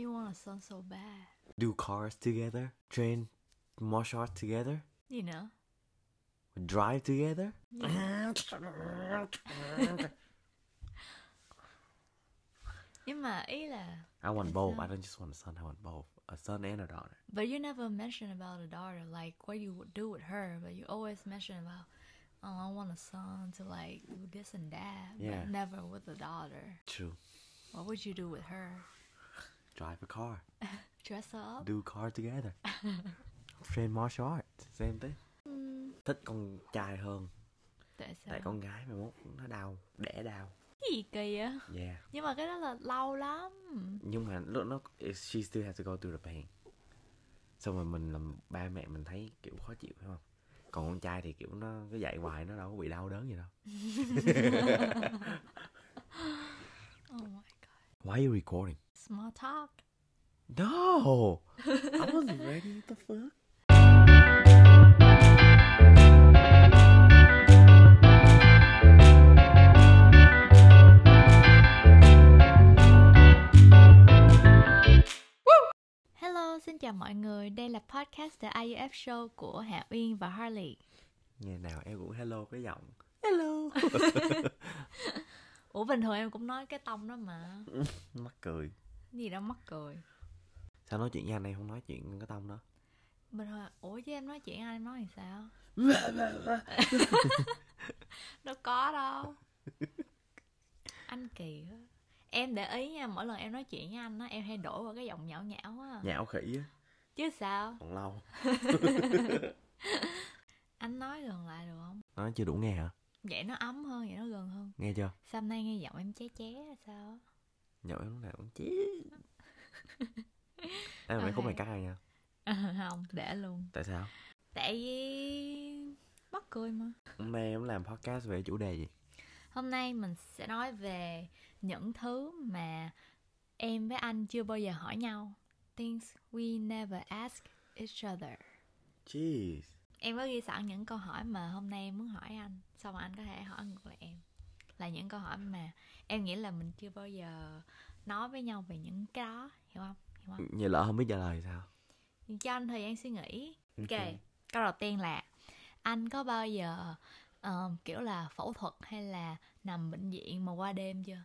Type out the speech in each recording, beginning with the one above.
Why you wanna sound so bad? Do cars together? Train martial arts together? You know? Drive together? Yeah. Nhưng mà ý là I want both. I don't just want a son. I want both. A son and a daughter. But you never mention about a daughter, like what you would do with her. But you always mention about, oh, I want a son to like do this and that. Yeah. But never with a daughter. True. What would you do with her? Drive a car. Dress up. Do car together. Train martial arts. Same thing. Thích con trai hơn. Tại sao? Tại con gái mày mốt nó đau, đẻ đau. Cái gì kỳ vậy? Yeah. Nhưng mà cái đó là lâu lắm. Nhưng mà lúc nó she still has to go through the pain. Xong rồi mình làm ba mẹ mình thấy kiểu khó chịu phải không? Còn con trai thì kiểu nó cứ dạy hoài, nó đâu có bị đau đớn gì đâu. Oh my god. Why are you recording? Small talk. No. I wasn't ready. What the fuck? Xin chào mọi người, đây là podcast The IUF Show của Hạ Uyên và Harley. Ngày nào em cũng hello cái giọng hello. Ủa bình thường em cũng nói cái tông đó mà. Mắc cười. Gì đâu mắc cười. Sao nói chuyện với anh em không nói chuyện cái tông đó? Bình thường, ủa chứ em nói chuyện anh em nói thì sao? Đâu có đâu. Anh kỳ quá. Em để ý nha, mỗi lần em nói chuyện với anh á, em hay đổi vào cái giọng nhão nhão á. Nhão khỉ á. Chứ sao? Còn lâu. Anh nói gần lại được không? Nói chưa đủ nghe hả? Vậy nó ấm hơn, vậy nó gần hơn. Nghe chưa? Sao hôm nay nghe giọng em ché ché sao? Giọng em lúc nào cũng ché. Em mày không phải cắt ai nha. Không, để luôn. Tại sao? Tại vì... mắc cười mà. Hôm nay em làm podcast về chủ đề gì? Hôm nay mình sẽ nói về những thứ mà em với anh chưa bao giờ hỏi nhau. Things we never ask each other. Jeez. Em có ghi sẵn những câu hỏi mà hôm nay em muốn hỏi anh. Xong rồi anh có thể hỏi ngược lại em. Là những câu hỏi mà em nghĩ là mình chưa bao giờ nói với nhau về những cái đó. Hiểu không? Hiểu không? Như lỡ không biết trả lời sao? Cho anh thời gian suy nghĩ. Ok. Câu đầu tiên là anh có bao giờ kiểu là phẫu thuật hay là nằm bệnh viện mà qua đêm chưa?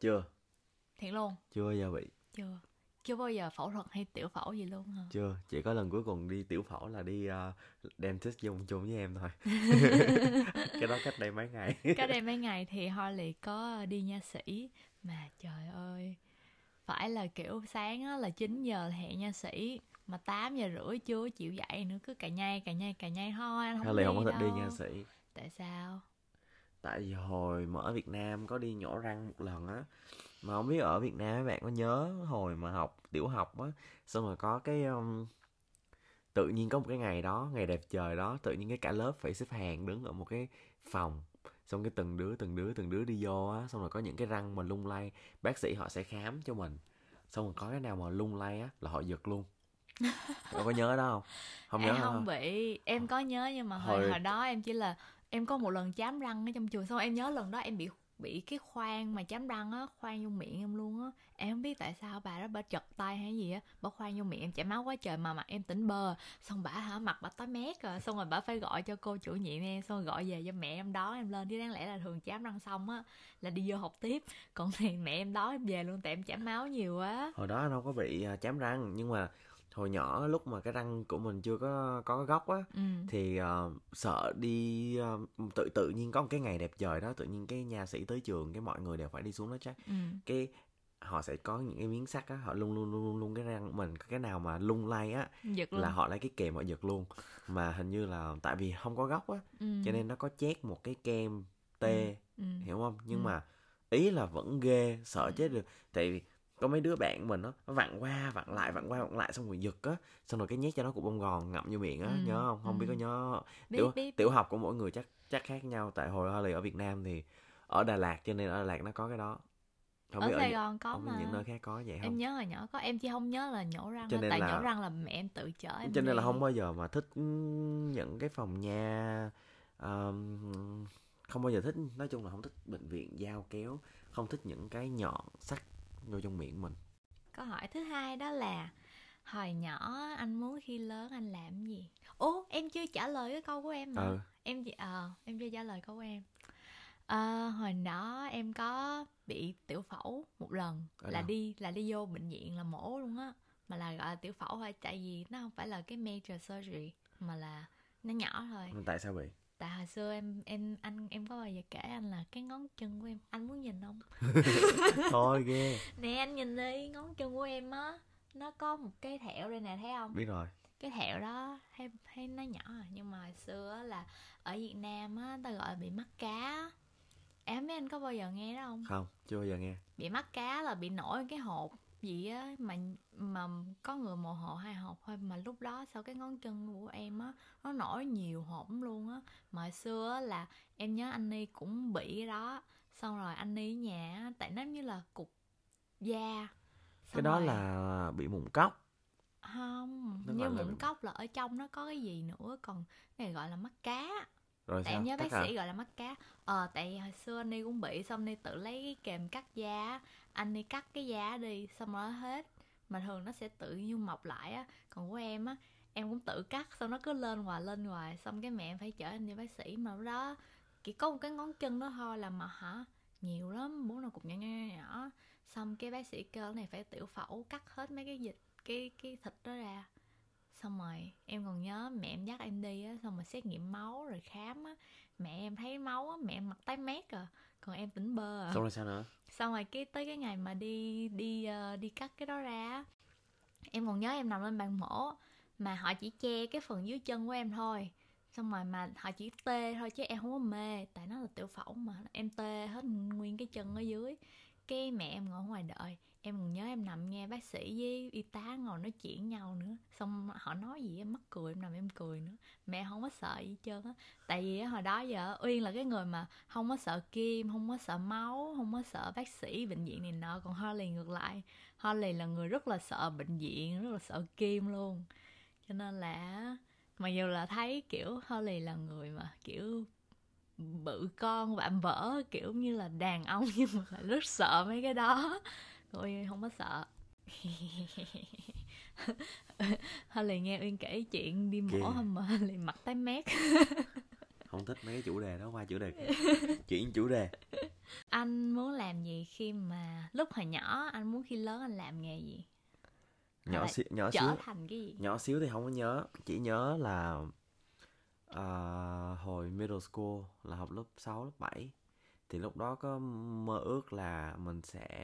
Chưa. Thiệt luôn? Chưa bao giờ bị. Chưa. Chưa bao giờ phẫu thuật hay tiểu phẫu gì luôn hả? Chưa, chỉ có lần cuối cùng đi tiểu phẫu là đi dentist dùng chung với em thôi. Cái đó cách đây mấy ngày. Cách đây mấy ngày thì Holly có đi nha sĩ. Mà trời ơi, phải là kiểu sáng á, là 9 giờ là hẹn nha sĩ. Mà 8 giờ rưỡi chưa chịu dậy nữa, cứ cà nhai thôi, anh không Harley đi đâu. Harley không có thích đi nha sĩ. Tại sao? Tại vì hồi mà ở Việt Nam có đi nhổ răng một lần á. Mà không biết ở Việt Nam các bạn có nhớ hồi mà học tiểu học á. Xong rồi có cái... tự nhiên có một cái ngày đó, ngày đẹp trời đó, tự nhiên cái cả lớp phải xếp hàng đứng ở một cái phòng. Xong cái từng đứa đi vô á. Xong rồi có những cái răng mà lung lay, bác sĩ họ sẽ khám cho mình. Xong rồi có cái nào mà lung lay á là họ giật luôn. Em có nhớ đó không? Không em nhớ không hả? Bị em có nhớ nhưng mà hồi đó em chỉ là em có một lần chám răng ở trong trường. Xong em nhớ lần đó em bị cái khoan mà chám răng á, khoan vô miệng em luôn á. Em không biết tại sao bà đó bà chật tay hay gì á, bà khoan vô miệng em chảy máu quá trời mà mặt em tỉnh bơ. Xong bà hả, mặt bà tối mét rồi. Xong rồi bà phải gọi cho cô chủ nhiệm em, xong rồi gọi về cho mẹ em đón em lên. Chứ đáng lẽ là thường chám răng xong á là đi vô học tiếp, còn thì mẹ em đón em về luôn tại em chảy máu nhiều quá. Hồi đó đâu có bị chám răng, nhưng mà hồi nhỏ lúc mà cái răng của mình chưa có cái góc á, thì sợ đi tự nhiên có một cái ngày đẹp trời đó, tự nhiên cái nha sĩ tới trường, cái mọi người đều phải đi xuống đó chắc. Cái họ sẽ có những cái miếng sắt á, họ lung cái răng của mình, cái nào mà lung lay á là họ lấy cái kềm họ giật luôn. Mà hình như là tại vì không có góc á, cho nên nó có chét một cái kem tê, hiểu không? Nhưng mà ý là vẫn ghê, sợ chết được. Tại vì có mấy đứa bạn mình nó vặn qua vặn lại xong rồi giật á, xong rồi cái nhét cho nó cục bông gòn ngậm vô miệng á. Nhớ không? Không biết có nhớ. Tiểu học của mỗi người chắc khác nhau. Tại hồi Harley ở Việt Nam thì ở Đà Lạt, cho nên ở Đà Lạt nó có cái đó. Không ở Sài Gòn có mà. Những nơi khác có vậy không? Em nhớ hồi nhỏ có, em chỉ không nhớ là nhổ răng. Tại nhổ răng là mẹ em tự chở em. Cho nên là không bao giờ mà thích những cái phòng nha, không bao giờ thích. Nói chung là không thích bệnh viện, dao kéo, không thích những cái nhọn sắc vô trong miệng mình. Câu hỏi thứ hai đó là hồi nhỏ anh muốn khi lớn anh làm gì? Ủa, em chưa trả lời cái câu của em mà. Em chưa trả lời câu của em. Hồi đó em có bị tiểu phẫu một lần, là đi vô bệnh viện là mổ luôn á, mà là gọi là tiểu phẫu thôi, tại vì nó không phải là cái major surgery mà là nó nhỏ thôi. Tại sao vậy? Tại hồi xưa em có bao giờ kể anh là cái ngón chân của em, anh muốn nhìn không? Thôi ghê. Nè anh nhìn đi, ngón chân của em á, nó có một cái thẹo đây nè, thấy không? Biết rồi. Cái thẹo đó thấy nó nhỏ à, nhưng mà hồi xưa là ở Việt Nam á, ta gọi là bị mắc cá. Em biết, anh có bao giờ nghe đó không? Không, chưa bao giờ nghe. Bị mắc cá là bị nổi cái hột gì á, mà có người mồ hồ 2 hột thôi, mà lúc đó sau cái ngón chân của em á nó nổi nhiều hột luôn á. Mà hồi xưa á, là em nhớ anh Ni cũng bị cái đó, xong rồi anh Ni ở nhà, tại nó như là cục da. Xong cái đó rồi... là bị mụn cóc. Không, nó như mụn cóc là ở trong nó có cái gì nữa, còn cái này gọi là mắc cá. Rồi tại sao? Em nhớ cắt bác sĩ gọi là mắc cá. Tại hồi xưa anh Ni cũng bị, xong anh Ni tự lấy cái kềm cắt da, anh Ni cắt cái da đi, xong nó hết. Mà thường nó sẽ tự nhiên mọc lại á. Còn của em á, em cũng tự cắt, xong nó cứ lên hoài, xong cái mẹ em phải chở anh đi bác sĩ. Mà lúc đó chỉ có một cái ngón chân đó thôi là mà hả, nhiều lắm, bốn đầu cục nhỏ. Xong cái bác sĩ kêu này phải tiểu phẫu, cắt hết mấy cái dịch, cái thịt đó ra. Xong rồi em còn nhớ mẹ em dắt em đi á, xong rồi xét nghiệm máu rồi khám á, mẹ em thấy máu á, mẹ em mặt tái mét à, còn em tỉnh bơ à. Xong rồi sao nữa? Xong rồi cái tới cái ngày mà đi cắt cái đó ra á, em còn nhớ em nằm lên bàn mổ mà họ chỉ che cái phần dưới chân của em thôi, xong rồi mà họ chỉ tê thôi chứ em không có mê, tại nó là tiểu phẫu mà em tê hết nguyên cái chân ở dưới. Cái mẹ em ngồi ngoài đợi, em còn nhớ em nằm nghe bác sĩ với y tá ngồi nói chuyện nhau nữa, xong họ nói gì em mắc cười, em nằm em cười nữa, mẹ không có sợ gì hết trơn á. Tại vì hồi đó giờ Uyên là cái người mà không có sợ kim, không có sợ máu, không có sợ bác sĩ bệnh viện này nọ, còn Harley ngược lại, Harley là người rất là sợ bệnh viện, rất là sợ kim luôn. Cho nên là mặc dù là thấy kiểu Harley là người mà kiểu bự con vạm vỡ, kiểu như là đàn ông, nhưng mà lại rất sợ mấy cái đó. Ôi không có sợ. Harley nghe Uyên kể chuyện đi mổ hôm mà Harley mặt tái mét. Không thích mấy cái chủ đề đó, qua chủ đề chuyện chủ đề. Anh muốn làm gì khi mà lúc hồi nhỏ, anh muốn khi lớn anh làm nghề gì? Nhỏ xíu thành cái gì? Nhỏ xíu thì không có nhớ, chỉ nhớ là hồi middle school là học lớp 6, lớp 7 thì lúc đó có mơ ước là mình sẽ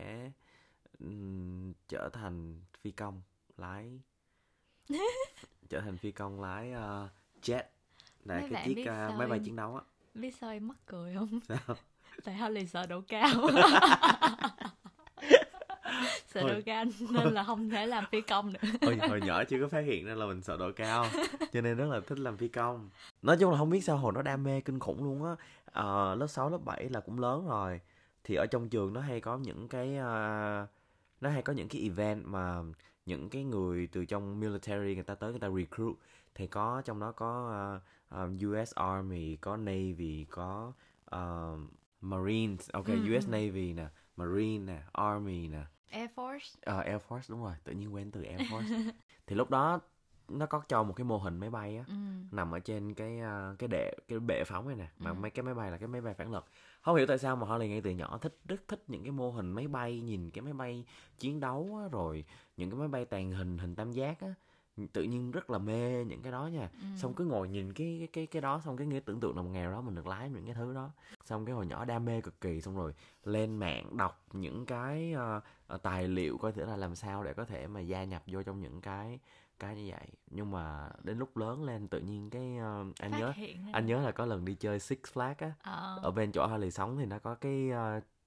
trở thành phi công lái jet, là cái chiếc máy bay chiến đấu á. Biết sao em mắc cười không? Sao? Tại Harley sợ độ cao. Sợ độ cao nên là không thể làm phi công nữa. Hồi nhỏ chưa có phát hiện nên là mình sợ độ cao, cho nên rất là thích làm phi công. Nói chung là không biết sao hồi nó đam mê kinh khủng luôn á. Lớp 6, lớp 7 là cũng lớn rồi, thì ở trong trường nó hay có những cái event mà những cái người từ trong military người ta tới, người ta recruit. Thì có trong đó có US Army, có Navy, có Marines. Ok, US Navy nè, Marine nè, Army nè, Air Force, đúng rồi, tự nhiên quên từ Air Force. Thì lúc đó nó có cho một cái mô hình máy bay á, nằm ở trên cái bệ phóng này nè, mà mấy cái máy bay là cái máy bay phản lực. Không hiểu tại sao mà họ liền ngay từ nhỏ rất thích những cái mô hình máy bay, nhìn cái máy bay chiến đấu á, rồi những cái máy bay tàng hình, hình tam giác á, tự nhiên rất là mê những cái đó nha. Xong cứ ngồi nhìn cái đó, xong cái nghĩa tưởng tượng là một ngày đó mình được lái những cái thứ đó. Xong cái hồi nhỏ đam mê cực kỳ, xong rồi lên mạng đọc những cái tài liệu coi thử là làm sao để có thể mà gia nhập vô trong những cái như vậy. Nhưng mà đến lúc lớn lên tự nhiên cái anh nhớ là có lần đi chơi Six Flags á. Ở bên chỗ Harley sống thì nó có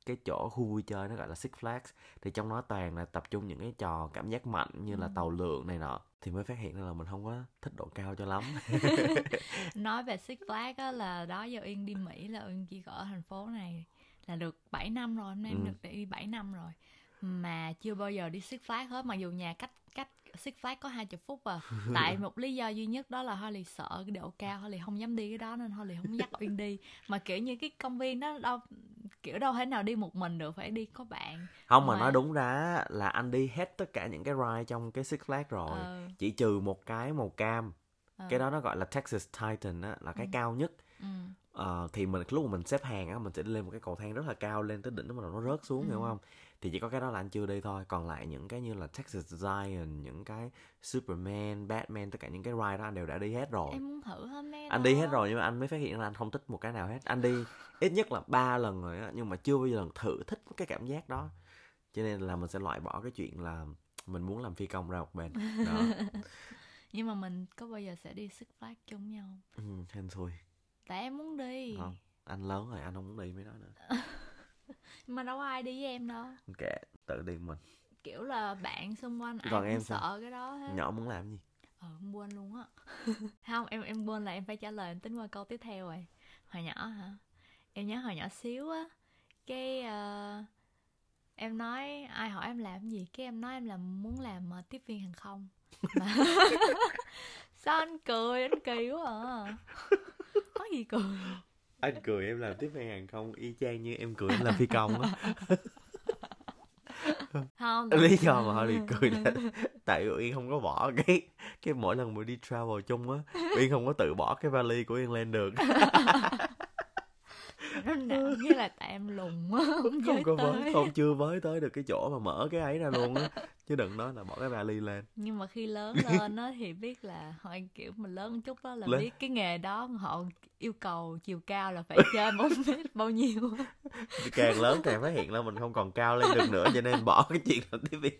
cái chỗ khu vui chơi nó gọi là Six Flags, thì trong nó toàn là tập trung những cái trò cảm giác mạnh như là tàu lượn này nọ, thì mới phát hiện ra là mình không có thích độ cao cho lắm. Nói về Six Flags á, là đó giờ Uyên đi Mỹ là Uyên chỉ ở thành phố này là được 7 năm rồi, hôm nay em được đi 7 năm rồi mà chưa bao giờ đi Six Flags hết, mặc dù nhà cách Six Flags có 20 phút à. Tại một lý do duy nhất đó là Holly sợ cái độ cao, Holly không dám đi cái đó nên Holly không dắt Uyên đi. Mà kiểu như cái công viên đó đâu kiểu đâu thể nào đi một mình được, phải đi có bạn. Không mà nói đúng ra là anh đi hết tất cả những cái ride trong cái Six Flags rồi, chỉ trừ một cái màu cam, cái đó nó gọi là Texas Titan á, là cái cao nhất. Thì mình lúc mà mình xếp hàng á, mình sẽ đi lên một cái cầu thang rất là cao lên tới đỉnh đó mà nó rớt xuống, hiểu không? Thì chỉ có cái đó là anh chưa đi thôi. Còn lại những cái như là Texas Giant, những cái Superman, Batman, tất cả những cái ride đó anh đều đã đi hết rồi. Em muốn thử hơn nè. Anh đi hết rồi nhưng mà anh mới phát hiện là anh không thích một cái nào hết. Anh đi ít nhất là 3 lần rồi á, nhưng mà chưa bao giờ lần thử thích cái cảm giác đó. Cho nên là mình sẽ loại bỏ cái chuyện là mình muốn làm phi công ra một bên. Đó. Nhưng mà mình có bao giờ sẽ đi Six Flags chung nhau? Ừ, hên xui. Tại em muốn đi. Không, anh lớn rồi, anh không muốn đi mấy đó nữa. Mà đâu có ai đi với em đâu. Kệ, tự đi mình. Kiểu là bạn xung quanh ai còn cũng em sợ sao? Cái đó hết. Nhỏ muốn làm gì? Em quên luôn á. Không, em quên là em phải trả lời, em tính qua câu tiếp theo rồi. Hồi nhỏ hả? Em nhớ hồi nhỏ xíu á, cái em nói, ai hỏi em làm gì, cái em nói em muốn làm tiếp viên hàng không. Mà... Sao anh cười quá à. Có gì cười? Anh cười em làm tiếp viên hàng không y chang như em cười em làm phi công á. Không. Lý do mà họ liền cười là tại Uyên không có bỏ cái mỗi lần mà đi travel chung á, Uyên không có tự bỏ cái vali của Uyên lên được. Nó nặng, nghĩa là tại em lùng á, không chưa với tới được cái chỗ mà mở cái ấy ra luôn á, chứ đừng nói là bỏ cái vali lên. Nhưng mà khi lớn lên á thì biết là họ kiểu mình lớn một chút đó là biết cái nghề đó họ yêu cầu chiều cao là phải chơi 4 mét bao nhiêu. Càng lớn càng phát hiện là mình không còn cao lên được nữa, cho nên bỏ cái chuyện làm tiếp viên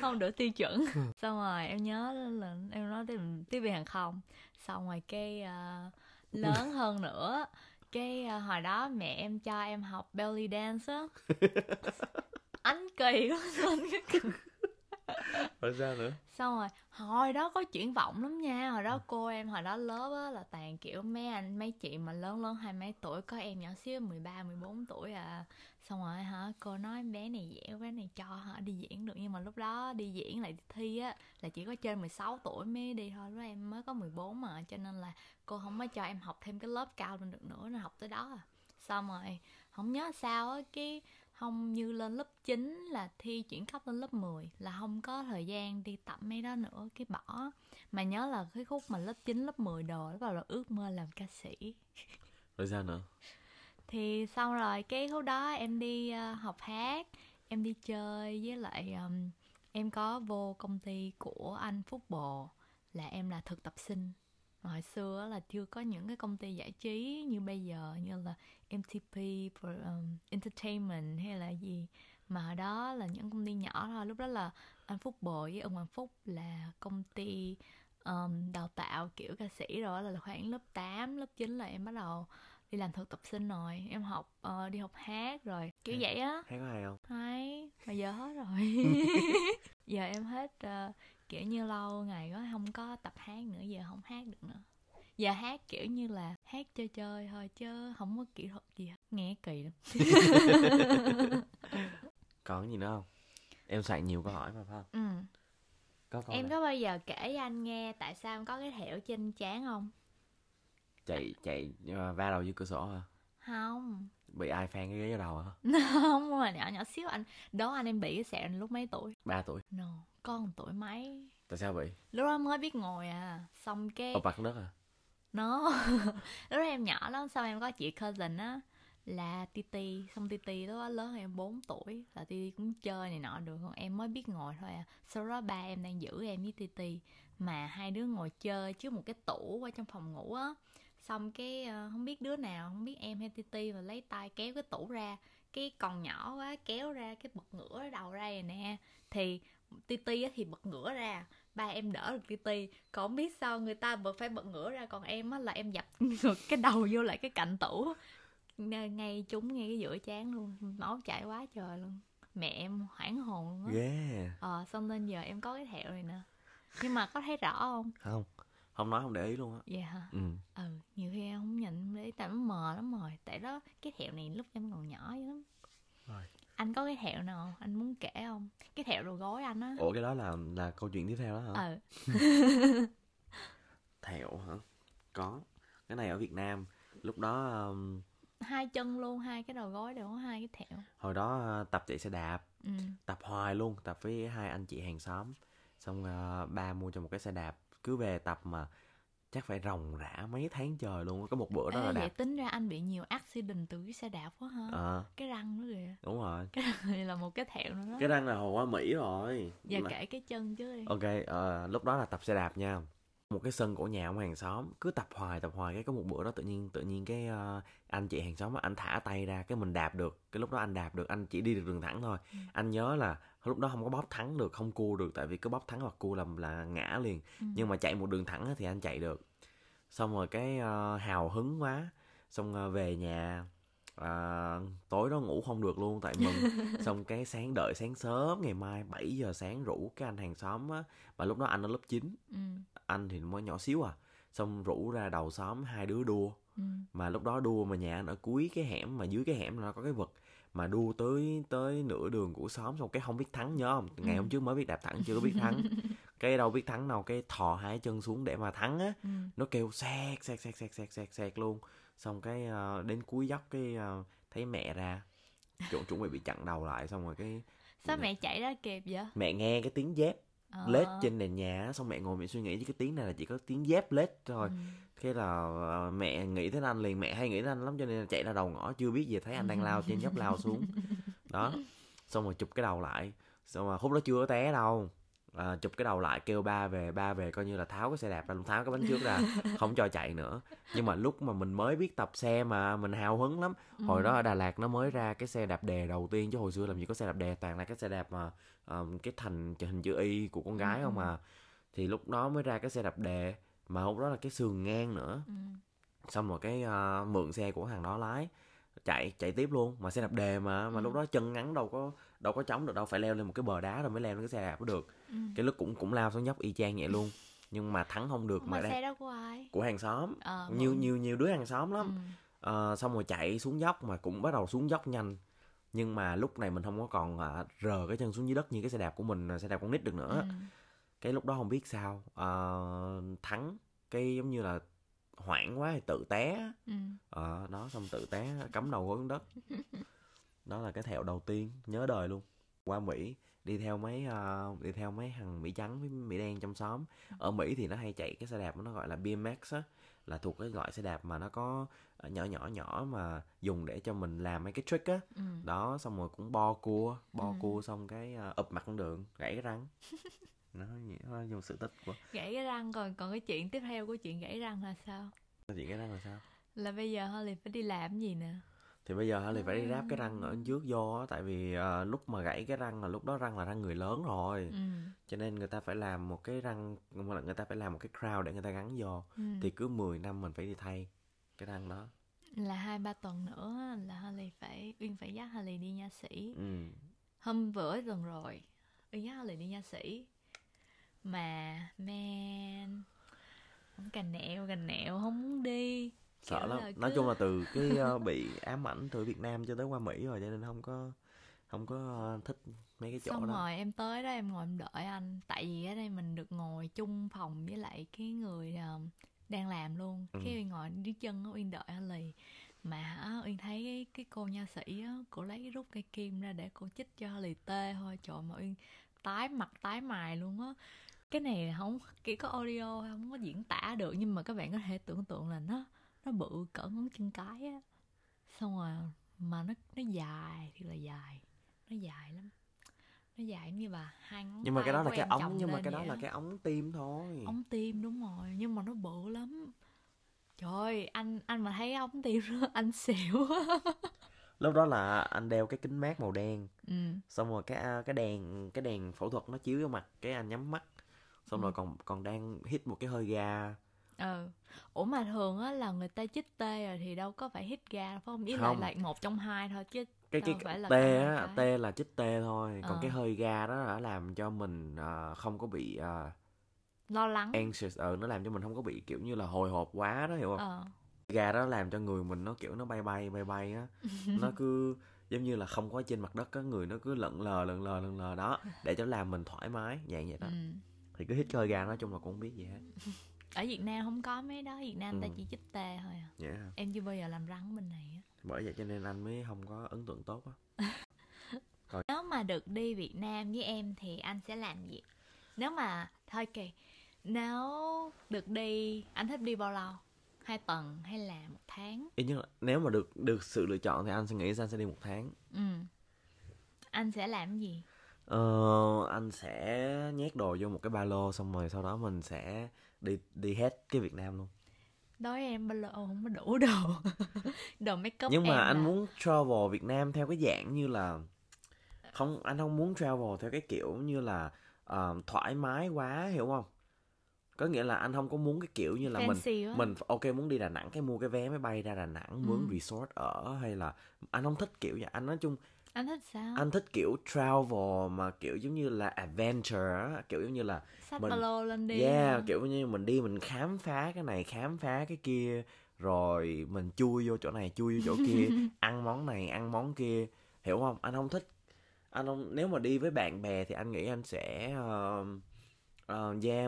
không đủ tiêu chuẩn. Xong rồi em nhớ là em nói tiếp viên hàng không, xong rồi cái lớn hơn nữa, cái hồi đó mẹ em cho em học belly dance á. Anh kỳ quá, anh cứ cười. Rồi sao nữa? Xong rồi, hồi đó có triển vọng lắm nha. Hồi đó cô em, hồi đó lớp á là toàn kiểu mấy anh, mấy chị mà lớn 20 mấy tuổi. Có em nhỏ xíu 13, 14 tuổi à. Xong rồi hả, cô nói bé này dẻo, bé này cho hả, đi diễn được. Nhưng mà lúc đó đi diễn lại thi á là chỉ có trên 16 tuổi mới đi thôi. Lúc đó em mới có 14 mà. Cho nên là cô không có cho em học thêm cái lớp cao lên được nữa, nó học tới đó à. Xong rồi, không nhớ sao á, cái... Không, như lên lớp 9 là thi chuyển cấp lên lớp 10 là không có thời gian đi tập mấy đó nữa, cái bỏ. Mà nhớ là cái khúc mà lớp 9, lớp 10 đồ đó là ước mơ làm ca sĩ. Rồi sao nữa? Thì xong rồi cái khúc đó em đi học hát, em đi chơi với lại em có vô công ty của anh Phúc Bồ là em là thực tập sinh. Hồi xưa là chưa có những cái công ty giải trí như bây giờ, như là MTP Entertainment hay là gì. Mà hồi đó là những công ty nhỏ thôi. Lúc đó là anh Phúc Bồ với ông Hoàng Phúc là công ty đào tạo kiểu ca sĩ rồi. Là khoảng lớp 8, lớp 9 là em bắt đầu đi làm thực tập sinh rồi. Em học, đi học hát rồi. Kiểu vậy á. Hát có hay không? Hay, mà giờ hết rồi. Giờ em hết... kiểu như lâu ngày đó không có tập hát nữa, giờ không hát được nữa. Giờ hát kiểu như là hát chơi thôi chứ không có kỹ thuật gì hết. Nghe kỳ lắm. Còn gì nữa không? Em soạn nhiều câu hỏi mà phải không? Ừ. Có em có bao giờ kể cho anh nghe tại sao em có cái thẻo trên trán không? Chạy va đầu dưới cửa sổ hả? Không. Bị ai phang cái ghế vào đầu hả? Không, mà nhỏ xíu anh. Đố anh em bị cái sẹo lúc mấy tuổi? 3 tuổi. No. Con tuổi mấy? Tại sao vậy? Lúc đó mới biết ngồi à. Xong cái... Ở bạc đất à? Nó no. Lúc đó em nhỏ lắm. Xong em có chị cousin á là Titi. Xong Titi lúc đó lớn hơn em 4 tuổi. Là Titi cũng chơi này nọ được. Còn em mới biết ngồi thôi à. Sau đó ba em đang giữ em với Titi. Mà hai đứa ngồi chơi trước một cái tủ ở trong phòng ngủ á. Xong cái không biết đứa nào, không biết em hay Titi, mà lấy tay kéo cái tủ ra. Cái còn nhỏ quá, kéo ra cái bật ngửa đầu ra rồi nè. Thì... Titi thì bật ngửa ra, ba em đỡ được Titi. Còn không biết sao người ta phải bật ngửa ra, còn em á là em dập ngược cái đầu vô lại cái cạnh tủ, ngay trúng ngay cái giữa trán luôn. Máu chảy quá trời luôn. Mẹ em hoảng hồn luôn á. Yeah. Xong nên giờ em có cái thẹo này nè. Nhưng mà có thấy rõ không? Không nói không để ý luôn á. Dạ hả? Ừ, nhiều khi em không nhìn để ý, tại nó mờ lắm rồi. Tại đó cái thẹo này lúc em còn nhỏ vậy lắm. Rồi. Anh có cái thẹo nào anh muốn kể không? Cái thẹo đầu gối anh á. Ủa cái đó là câu chuyện tiếp theo đó hả? Ừ. Thẹo hả? Có. Cái này ở Việt Nam. Lúc đó hai chân luôn, hai cái đầu gối đều có hai cái thẹo. Hồi đó tập chạy xe đạp, tập hoài luôn, tập với hai anh chị hàng xóm. Xong ba mua cho một cái xe đạp, cứ về tập mà chắc phải ròng rã mấy tháng trời luôn. Có một bữa đó là đạp. Vậy tính ra anh bị nhiều accident từ cái xe đạp quá ha. Cái răng đó kìa. Đúng rồi. Cái răng này là một cái thẹo nữa đó. Cái răng là hồi qua Mỹ rồi. Và mà... kể cái chân chứ đi. Ok, lúc đó là tập xe đạp nha. Một cái sân của nhà ông hàng xóm, cứ tập hoài. Cái có một bữa đó tự nhiên cái anh chị hàng xóm anh thả tay ra, cái mình đạp được. Cái lúc đó anh đạp được, anh chỉ đi được đường thẳng thôi. Anh nhớ là lúc đó không có bóp thắng được, không cua được, tại vì cứ bóp thắng hoặc cua là ngã liền. Nhưng mà chạy một đường thẳng thì anh chạy được. Xong rồi cái hào hứng quá, xong về nhà tối đó ngủ không được luôn tại mừng. Xong cái sáng đợi sáng sớm ngày mai 7 giờ sáng rủ cái anh hàng xóm á, mà lúc đó anh ở lớp 9. Anh thì mới nhỏ xíu à. Xong rủ ra đầu xóm hai đứa đua. Mà lúc đó đua mà nhà anh ở cuối cái hẻm, mà dưới cái hẻm nó có cái vực, mà đua tới nửa đường của xóm xong cái không biết thắng, nhớ không? Ngày hôm trước mới biết đạp thẳng chưa có biết thắng. Cái đâu biết thắng nào, cái thò hai chân xuống để mà thắng á. Nó kêu sẹt luôn. Xong cái đến cuối dốc cái thấy mẹ ra, chuẩn bị chặn đầu lại. Xong rồi cái sao mẹ chạy ra kịp vậy? Mẹ nghe cái tiếng dép lết trên nền nhà. Xong mẹ ngồi mẹ suy nghĩ, chứ cái tiếng này là chỉ có tiếng dép lết thôi. Thế là mẹ nghĩ tới anh liền. Mẹ hay nghĩ tới anh lắm cho nên chạy ra đầu ngõ, chưa biết gì, thấy anh đang lao trên dốc lao xuống đó. Xong rồi chụp cái đầu lại. Xong rồi khúc đó chưa có té đâu. Chụp cái đầu lại kêu ba về, coi như là tháo cái xe đạp ra, tháo cái bánh trước ra, không cho chạy nữa. Nhưng mà lúc mà mình mới biết tập xe mà mình hào hứng lắm. Hồi đó ở Đà Lạt nó mới ra cái xe đạp đè đầu tiên, chứ hồi xưa làm gì có xe đạp đè, toàn là cái xe đạp mà cái thành hình chữ Y của con gái không à. Thì lúc đó mới ra cái xe đạp đè, mà hôm đó là cái sườn ngang nữa. Xong rồi cái mượn xe của thằng đó lái, chạy tiếp luôn. Mà xe đạp đè mà lúc đó chân ngắn đâu có chống được đâu, phải leo lên một cái bờ đá rồi mới leo lên cái xe đạp mới được. Cái lúc cũng lao xuống dốc y chang vậy luôn, nhưng mà thắng không được. Mà xe đó của ai? Của hàng xóm. Nhiều đứa hàng xóm lắm. Xong rồi chạy xuống dốc, mà cũng bắt đầu xuống dốc nhanh, nhưng mà lúc này mình không có còn rờ cái chân xuống dưới đất như cái xe đạp của mình, xe đạp con nít được nữa. Cái lúc đó không biết sao thắng cái giống như là hoảng quá thì tự té. Đó, xong tự té cắm đầu gối xuống đất. Đó là cái thẹo đầu tiên nhớ đời luôn. Qua Mỹ đi theo mấy thằng Mỹ trắng với Mỹ đen trong xóm. Ở Mỹ thì nó hay chạy cái xe đạp nó gọi là BMX á, là thuộc cái loại xe đạp mà nó có nhỏ mà dùng để cho mình làm mấy cái trick á. Đó, xong rồi cũng bo cua xong cái ụp mặt con đường, gãy cái răng. Nó dùng sự tích của gãy cái răng. Còn cái chuyện tiếp theo của chuyện gãy răng là sao? Chuyện gãy răng là sao? Là bây giờ Holly phải đi làm gì nè? Thì bây giờ Holly phải đi ráp cái răng ở trước vô á. Tại vì lúc mà gãy cái răng là lúc đó răng là răng người lớn rồi. Cho nên người ta phải làm một cái răng, người ta phải làm một cái crown để người ta gắn vô. Thì cứ 10 năm mình phải đi thay cái răng đó. Là 2-3 tuần nữa là Uyên phải dắt Holly đi nha sĩ. Hôm bữa tuần rồi Uyên dắt Holly đi nha sĩ, mà man không cà nẹo không muốn đi, sợ lắm. Nói chung là từ cái bị ám ảnh từ Việt Nam cho tới qua Mỹ rồi, cho nên không có thích mấy cái chỗ đó. Xong rồi em tới đó em ngồi em đợi anh, tại vì ở đây mình được ngồi chung phòng với lại cái người đang làm luôn. Cái Uyên ngồi dưới chân á, Uyên đợi anh lì. Mà Uyên thấy cái cô nha sĩ á, cô lấy cái rút cây kim ra để cô chích cho lì tê thôi. Trời, mà Uyên tái mặt tái mày luôn á. Cái này không chỉ có audio, không có diễn tả được, nhưng mà các bạn có thể tưởng tượng là nó bự cỡ ngón chân cái á. Xong rồi mà nó dài, thiệt là dài. Nó dài lắm. Nó dài như bà hai ngón. Nhưng mà cái đó là cái ống, nhưng mà cái đó là cái ống tim thôi. Ống tim đúng rồi, nhưng mà nó bự lắm. Trời, anh mà thấy ống tim đó anh xỉu. Lúc đó là anh đeo cái kính mát màu đen. Xong rồi cái đèn phẫu thuật nó chiếu vô mặt, cái anh nhắm mắt. Xong rồi còn đang hít một cái hơi ga. Ủa mà thường á là người ta chích tê rồi thì đâu có phải hít ga phải không? Ý không. Là một trong hai thôi chứ. Cái phải là tê á, tê là chích tê thôi. Còn cái hơi ga đó đã làm cho mình không có bị lo lắng, anxious. Nó làm cho mình không có bị kiểu như là hồi hộp quá đó, hiểu không? Gà đó làm cho người mình nó kiểu nó bay á. Nó cứ giống như là không có trên mặt đất á, người nó cứ lợn lờ đó, để cho làm mình thoải mái dạng vậy đó. Thì cứ hít hơi gà, nói chung là cũng không biết gì hết. Ở Việt Nam không có mấy đó, Việt Nam ta chỉ chích tê thôi à. Yeah. Em chưa bao giờ làm răng bên này á. Bởi vậy cho nên anh mới không có ấn tượng tốt á. Còn... Nếu mà được đi Việt Nam với em thì anh sẽ làm gì? Nếu mà thôi kì, nếu được đi, anh thích đi bao lâu? 2 tuần hay là 1 tháng? Ý nhất là nếu mà được sự lựa chọn thì anh sẽ nghĩ ra anh sẽ đi 1 tháng. Ừ. Anh sẽ làm gì? Anh sẽ nhét đồ vô một cái ba lô, xong rồi sau đó mình sẽ đi hết cái Việt Nam luôn. Đối với em ba lô không có đủ đồ. Đồ make up. Nhưng mà anh muốn travel Việt Nam theo cái dạng như là không, anh không muốn travel theo cái kiểu như là thoải mái quá, hiểu không? Có nghĩa là anh không có muốn cái kiểu như là fancy mình ok muốn đi Đà Nẵng cái mua cái vé máy bay ra Đà Nẵng, muốn resort ở, hay là anh không thích kiểu vậy. Anh nói chung anh thích sao? Anh thích kiểu travel mà kiểu giống như là adventure, kiểu giống như là xách ba lô lên đi. Yeah, kiểu như mình đi mình khám phá cái này, khám phá cái kia, rồi mình chui vô chỗ này, chui vô chỗ kia, ăn món này, ăn món kia, hiểu không? Anh không thích. Anh không, nếu mà đi với bạn bè thì anh nghĩ anh sẽ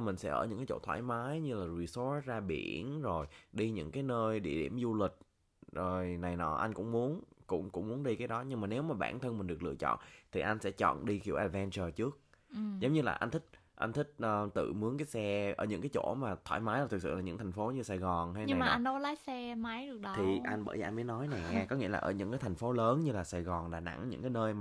mình sẽ ở những cái chỗ thoải mái như là resort ra biển, rồi đi những cái nơi địa điểm du lịch rồi này nọ. Anh cũng muốn cũng muốn đi cái đó, nhưng mà nếu mà bản thân mình được lựa chọn thì anh sẽ chọn đi kiểu adventure trước. Giống như là anh thích tự mướn cái xe ở những cái chỗ mà thoải mái, là thực sự là những thành phố như Sài Gòn hay nhưng này mà nọ. Anh đâu lái xe máy được đâu. Thì anh bởi vậy anh mới nói nè, có nghĩa là ở những cái thành phố lớn như là Sài Gòn, Đà Nẵng, những cái nơi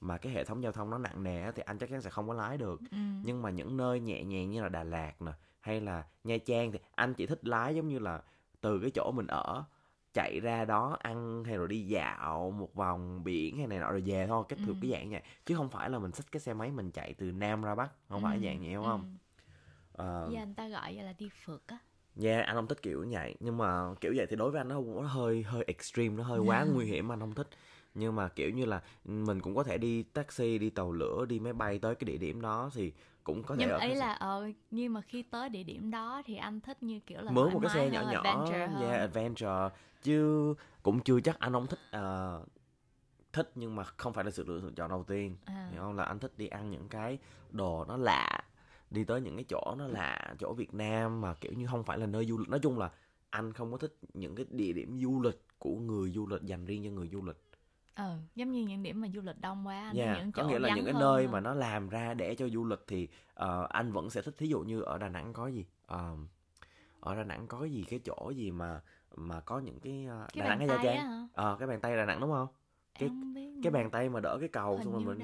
mà cái hệ thống giao thông nó nặng nề thì anh chắc chắn sẽ không có lái được. Nhưng mà những nơi nhẹ nhàng như là Đà Lạt nè hay là Nha Trang thì anh chỉ thích lái giống như là từ cái chỗ mình ở chạy ra đó ăn, hay rồi đi dạo một vòng biển hay này nọ rồi về thôi, cái thuộc cái dạng vậy, chứ không phải là mình xách cái xe máy mình chạy từ Nam ra Bắc, không phải dạng vậy, đúng không? Giờ anh ta gọi là đi phượt á. Yeah, anh không thích kiểu như vậy, nhưng mà kiểu vậy thì đối với anh nó hơi extreme, nó hơi quá nguy hiểm, anh không thích. Nhưng mà kiểu như là mình cũng có thể đi taxi, đi tàu lửa, đi máy bay tới cái địa điểm đó thì cũng có thể. Nhưng ấy là nhưng mà khi tới địa điểm đó thì anh thích như kiểu là mướn một cái xe nhỏ nhỏ, adventure, chứ cũng chưa chắc. Anh không thích thích nhưng mà không phải là sự lựa chọn đầu tiên, hiểu không? Là anh thích đi ăn những cái đồ nó lạ, đi tới những cái chỗ nó lạ, chỗ Việt Nam mà kiểu như không phải là nơi du lịch. Nói chung là anh không có thích những cái địa điểm du lịch của người du lịch, dành riêng cho người du lịch. Giống như những điểm mà du lịch đông quá, những chỗ có nghĩa là những cái nơi mà nó làm ra để cho du lịch thì anh vẫn sẽ thích. Thí dụ như ở Đà Nẵng có gì, ở Đà Nẵng có gì, cái chỗ gì mà có những cái Đà Nẵng hay Nha Trang, cái bàn tay Đà Nẵng đúng không? Cái bàn tay mà đỡ cái cầu hình xong rồi mình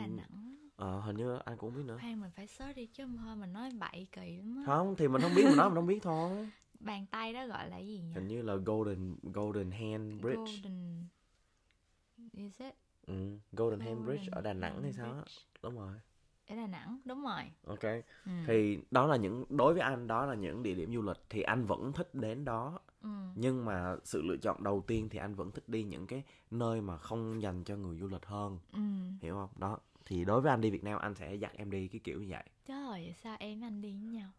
hình như anh cũng không biết nữa. Khoan, mình phải search đi chứ không thôi mình nói bậy kỳ lắm á. Không thì mình không biết, mình nói mình không biết thôi. Bàn tay đó gọi là gì nhỉ? Hình như là Golden Hand Bridge. Is it? Golden Hand Bridge ở Đà Nẵng hay sao á? Đúng rồi. Ở Đà Nẵng, đúng rồi. Ok. Thì đó là những, đối với anh đó là những địa điểm du lịch thì anh vẫn thích đến đó. Nhưng mà sự lựa chọn đầu tiên thì anh vẫn thích đi những cái nơi mà không dành cho người du lịch hơn. Hiểu không? Đó. Thì đối với anh đi Việt Nam anh sẽ dắt em đi cái kiểu như vậy. Trời ơi, sao em với anh đi với nhau?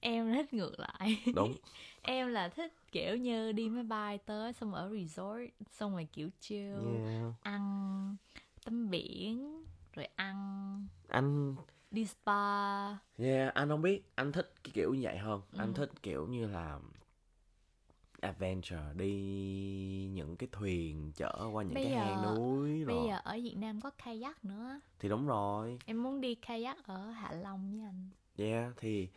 Em thích ngược lại. Đúng. Em là thích kiểu như đi máy bay tới, xong ở resort, xong rồi kiểu chill, ăn tắm biển, rồi ăn đi spa. Yeah, anh không biết, anh thích cái kiểu như vậy hơn. Anh thích kiểu như là adventure, đi những cái thuyền chở qua những cái hang núi. Bây giờ ở Việt Nam có kayak nữa. Thì đúng rồi. Em muốn đi kayak ở Hạ Long với anh. Yeah, thì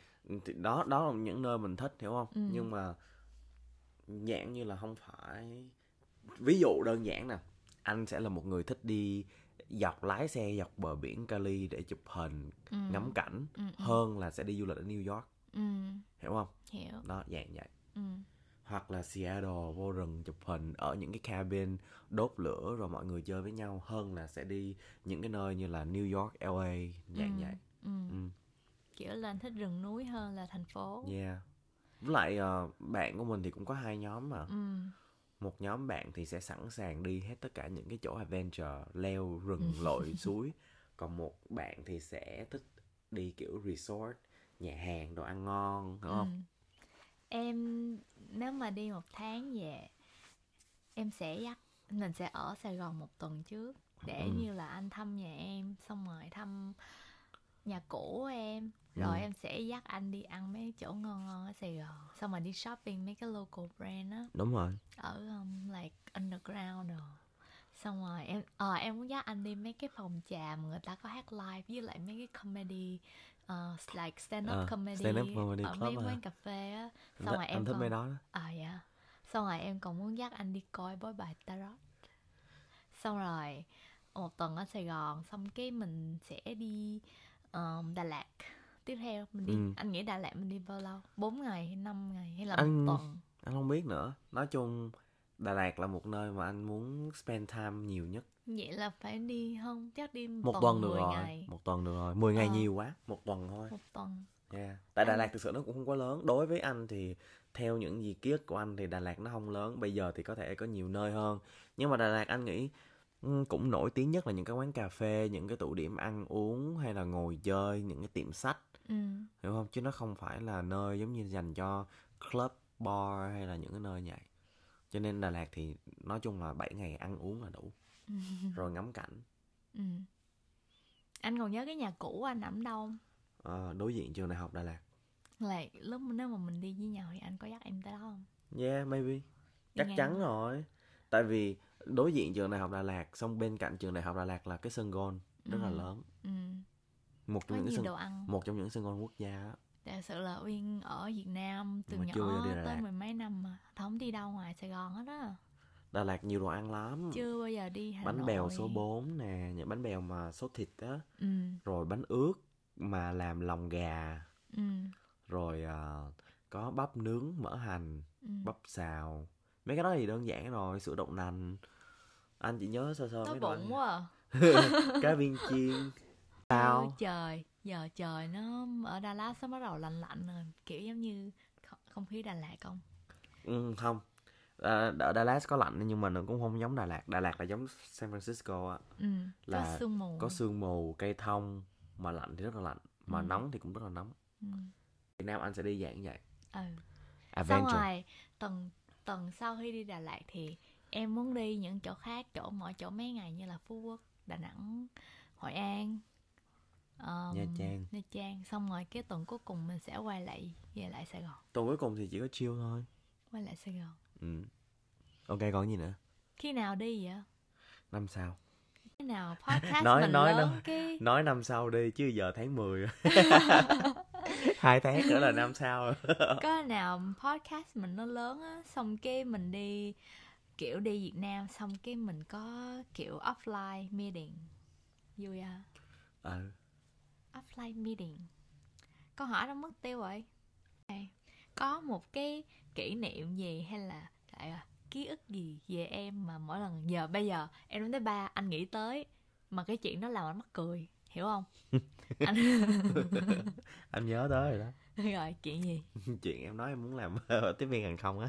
đó là những nơi mình thích, hiểu không? Nhưng mà dạng như là không phải, ví dụ đơn giản nè, anh sẽ là một người thích đi dọc, lái xe dọc bờ biển Cali để chụp hình, ngắm cảnh hơn là sẽ đi du lịch ở New York. Hiểu không? Hiểu. Đó, dạng vậy. Hoặc là Seattle, vô rừng chụp hình ở những cái cabin đốt lửa rồi mọi người chơi với nhau, hơn là sẽ đi những cái nơi như là New York, LA, dạng vậy. Kiểu là anh thích rừng núi hơn là thành phố. Yeah. Với lại bạn của mình thì cũng có 2 nhóm mà. Một nhóm bạn thì sẽ sẵn sàng đi hết tất cả những cái chỗ adventure, leo rừng, lội suối. Còn một bạn thì sẽ thích đi kiểu resort, nhà hàng, đồ ăn ngon, đúng không? Em nếu mà đi 1 tháng về, em sẽ dắt, mình sẽ ở Sài Gòn 1 tuần trước để như là anh thăm nhà em, xong rồi thăm nhà cũ của em. Rồi em sẽ dắt anh đi ăn mấy chỗ ngon ngon ở Sài Gòn. Xong rồi đi shopping mấy cái local brand á. Đúng rồi. Ở like underground rồi. Xong rồi em muốn dắt anh đi mấy cái phòng trà mà người ta có hát live, với lại mấy cái comedy, like stand up comedy, ở mấy quán cà phê á. Xong rồi em thích mấy đó. Dạ. Xong rồi em còn muốn dắt anh đi coi bói bài tarot. Xong rồi một tuần ở Sài Gòn, xong cái mình sẽ đi Đà Lạt. Tiếp theo mình đi, anh nghĩ Đà Lạt mình đi bao lâu? 4 ngày hay 5 ngày hay là một tuần? Anh không biết nữa. Nói chung Đà Lạt là một nơi mà anh muốn spend time nhiều nhất. Vậy là phải đi không? Chắc đi một tuần được rồi. Ngày. Một tuần được rồi. 10 ngày nhiều quá. Một tuần thôi. Một tuần. Yeah. Tại Đà Lạt thực sự nó cũng không quá lớn. Đối với anh thì theo những gì ký ức của anh thì Đà Lạt nó không lớn. Bây giờ thì có thể có nhiều nơi hơn. Nhưng mà Đà Lạt anh nghĩ cũng nổi tiếng nhất là những cái quán cà phê, những cái tụ điểm ăn uống hay là ngồi chơi, những cái tiệm sách. Hiểu không? Chứ nó không phải là nơi giống như dành cho club, bar hay là những cái nơi vậy. Cho nên Đà Lạt thì nói chung là 7 ngày ăn uống là đủ. Rồi ngắm cảnh. Anh còn nhớ cái nhà cũ anh ở đâu không? Đối diện trường đại học Đà Lạt. Là lúc nếu mà mình đi với nhau thì anh có dắt em tới đó không? Yeah, maybe. Đi chắc chắn không? Rồi. Tại vì đối diện trường đại học Đà Lạt, xong bên cạnh trường đại học Đà Lạt là cái sân golf rất là lớn. Một trong những sân golf quốc gia đó. Thật sự là Uyên ở Việt Nam từ nhỏ tới mười mấy năm mà không đi đâu ngoài Sài Gòn hết á. Đà Lạt nhiều đồ ăn lắm. Chưa bao giờ đi Hà Nội. Bánh bèo số 4 nè, những bánh bèo mà sốt thịt á. Rồi bánh ướt mà làm lòng gà. Rồi có bắp nướng mỡ hành, bắp xào. Mấy cái đó thì đơn giản rồi, sữa đậu nành. Anh chỉ nhớ sơ sơ mấy đồ. Đói bụng quá à. Cá viên chiên. Sao? Trời, giờ trời nó ở Đà Lạt nó bắt đầu lạnh lạnh rồi, kiểu giống như không khí Đà Lạt không? Không. Ở Đà Lạt có lạnh nhưng mà nó cũng không giống Đà Lạt. Đà Lạt là giống San Francisco á. Là có sương mù. Có sương mù, cây thông, mà lạnh thì rất là lạnh, mà nóng thì cũng rất là nóng. Việt Nam anh sẽ đi dạng vậy. Xong rồi, tuần sau khi đi Đà Lạt thì em muốn đi những chỗ khác, mỗi chỗ mấy ngày như là Phú Quốc, Đà Nẵng, Hội An, Nha Trang. Xong rồi cái tuần cuối cùng mình sẽ quay lại về lại Sài Gòn. Tuần cuối cùng thì chỉ có chill thôi. Quay lại Sài Gòn. Ok, còn gì nữa? Khi nào đi vậy? Năm sau. Khi nào podcast mình lớn cái... Nói năm sau đi chứ giờ tháng 10. 2 tháng nữa là năm sau. Có nào podcast mình nó lớn á, xong cái mình đi kiểu đi Việt Nam, xong cái mình có kiểu offline meeting. Vui à? Offline meeting. Câu hỏi đó mất tiêu rồi. Có một cái kỷ niệm gì hay là ký ức gì về em mà mỗi lần bây giờ em đến tới ba anh nghĩ tới mà cái chuyện đó làm anh mắc cười, hiểu không? Anh nhớ tới rồi đó. Rồi chuyện gì? Chuyện em nói em muốn làm tiếp viên hàng không á.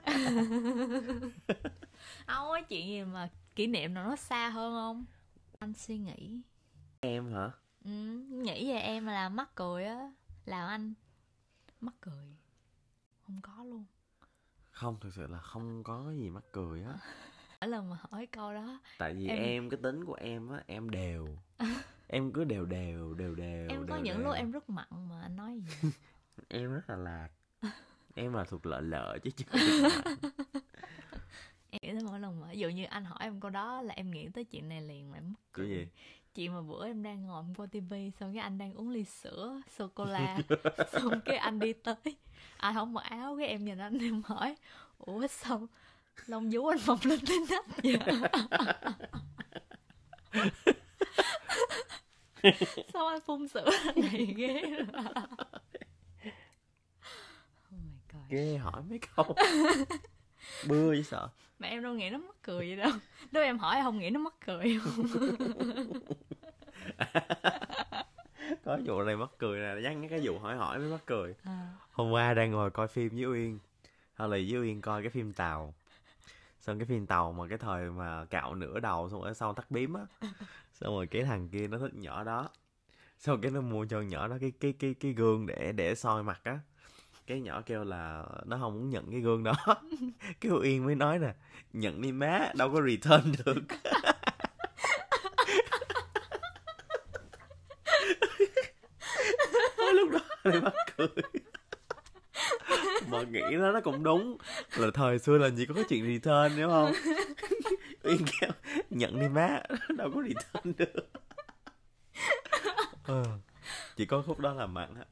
Không có chuyện gì mà kỷ niệm nào nó xa hơn không? Anh suy nghĩ. Em hả? Nghĩ về em là mắc cười á, làm anh mắc cười. Không có luôn. Không, thực sự là không có gì mắc cười á. Mỗi lần mà hỏi câu đó. Tại vì em cái tính của em á, em đều. Em cứ đều. Em có những lúc em rất mặn mà anh nói gì. Em rất là lạc. Em là thuộc lợ chứ chưa. Em nghĩ tới mỗi lần mà ví dụ như anh hỏi em câu đó là em nghĩ tới chuyện này liền mà em mắc cười. Cái gì? Chị mà bữa em đang ngồi em coi tivi, xong cái anh đang uống ly sữa sô cô la, xong cái anh đi tới, anh không mặc áo, cái em nhìn anh em hỏi ủa sao lông vú anh mọc lên tới nách vậy? Sao anh phun sữa này ghê rồi. Oh my god, ghê hỏi mấy câu bưa vậy sợ. Mà em đâu nghĩ nó mắc cười vậy đâu. Nếu em hỏi em không nghĩ nó mắc cười không? Có vụ này mắc cười nè, nhắc cái vụ hỏi mới mắc cười. Hôm qua đang ngồi coi phim với Uyên, Harley với Uyên coi cái phim Tàu. Xong cái phim Tàu mà cái thời mà cạo nửa đầu xong ở sau thắt bím á. Xong rồi cái thằng kia nó thích nhỏ đó. Xong cái nó mua cho nhỏ đó cái gương để soi mặt á. Cái nhỏ kêu là nó không muốn nhận cái gương đó. Cái Uyên mới nói nè, nhận đi má, đâu có return được. Thấy mắc cười. Mà nghĩ đó nó cũng đúng. Là thời xưa làm gì có cái chuyện return đúng không? Uyên kêu nhận đi má, đâu có return được. Chỉ có khúc đó là mặn á.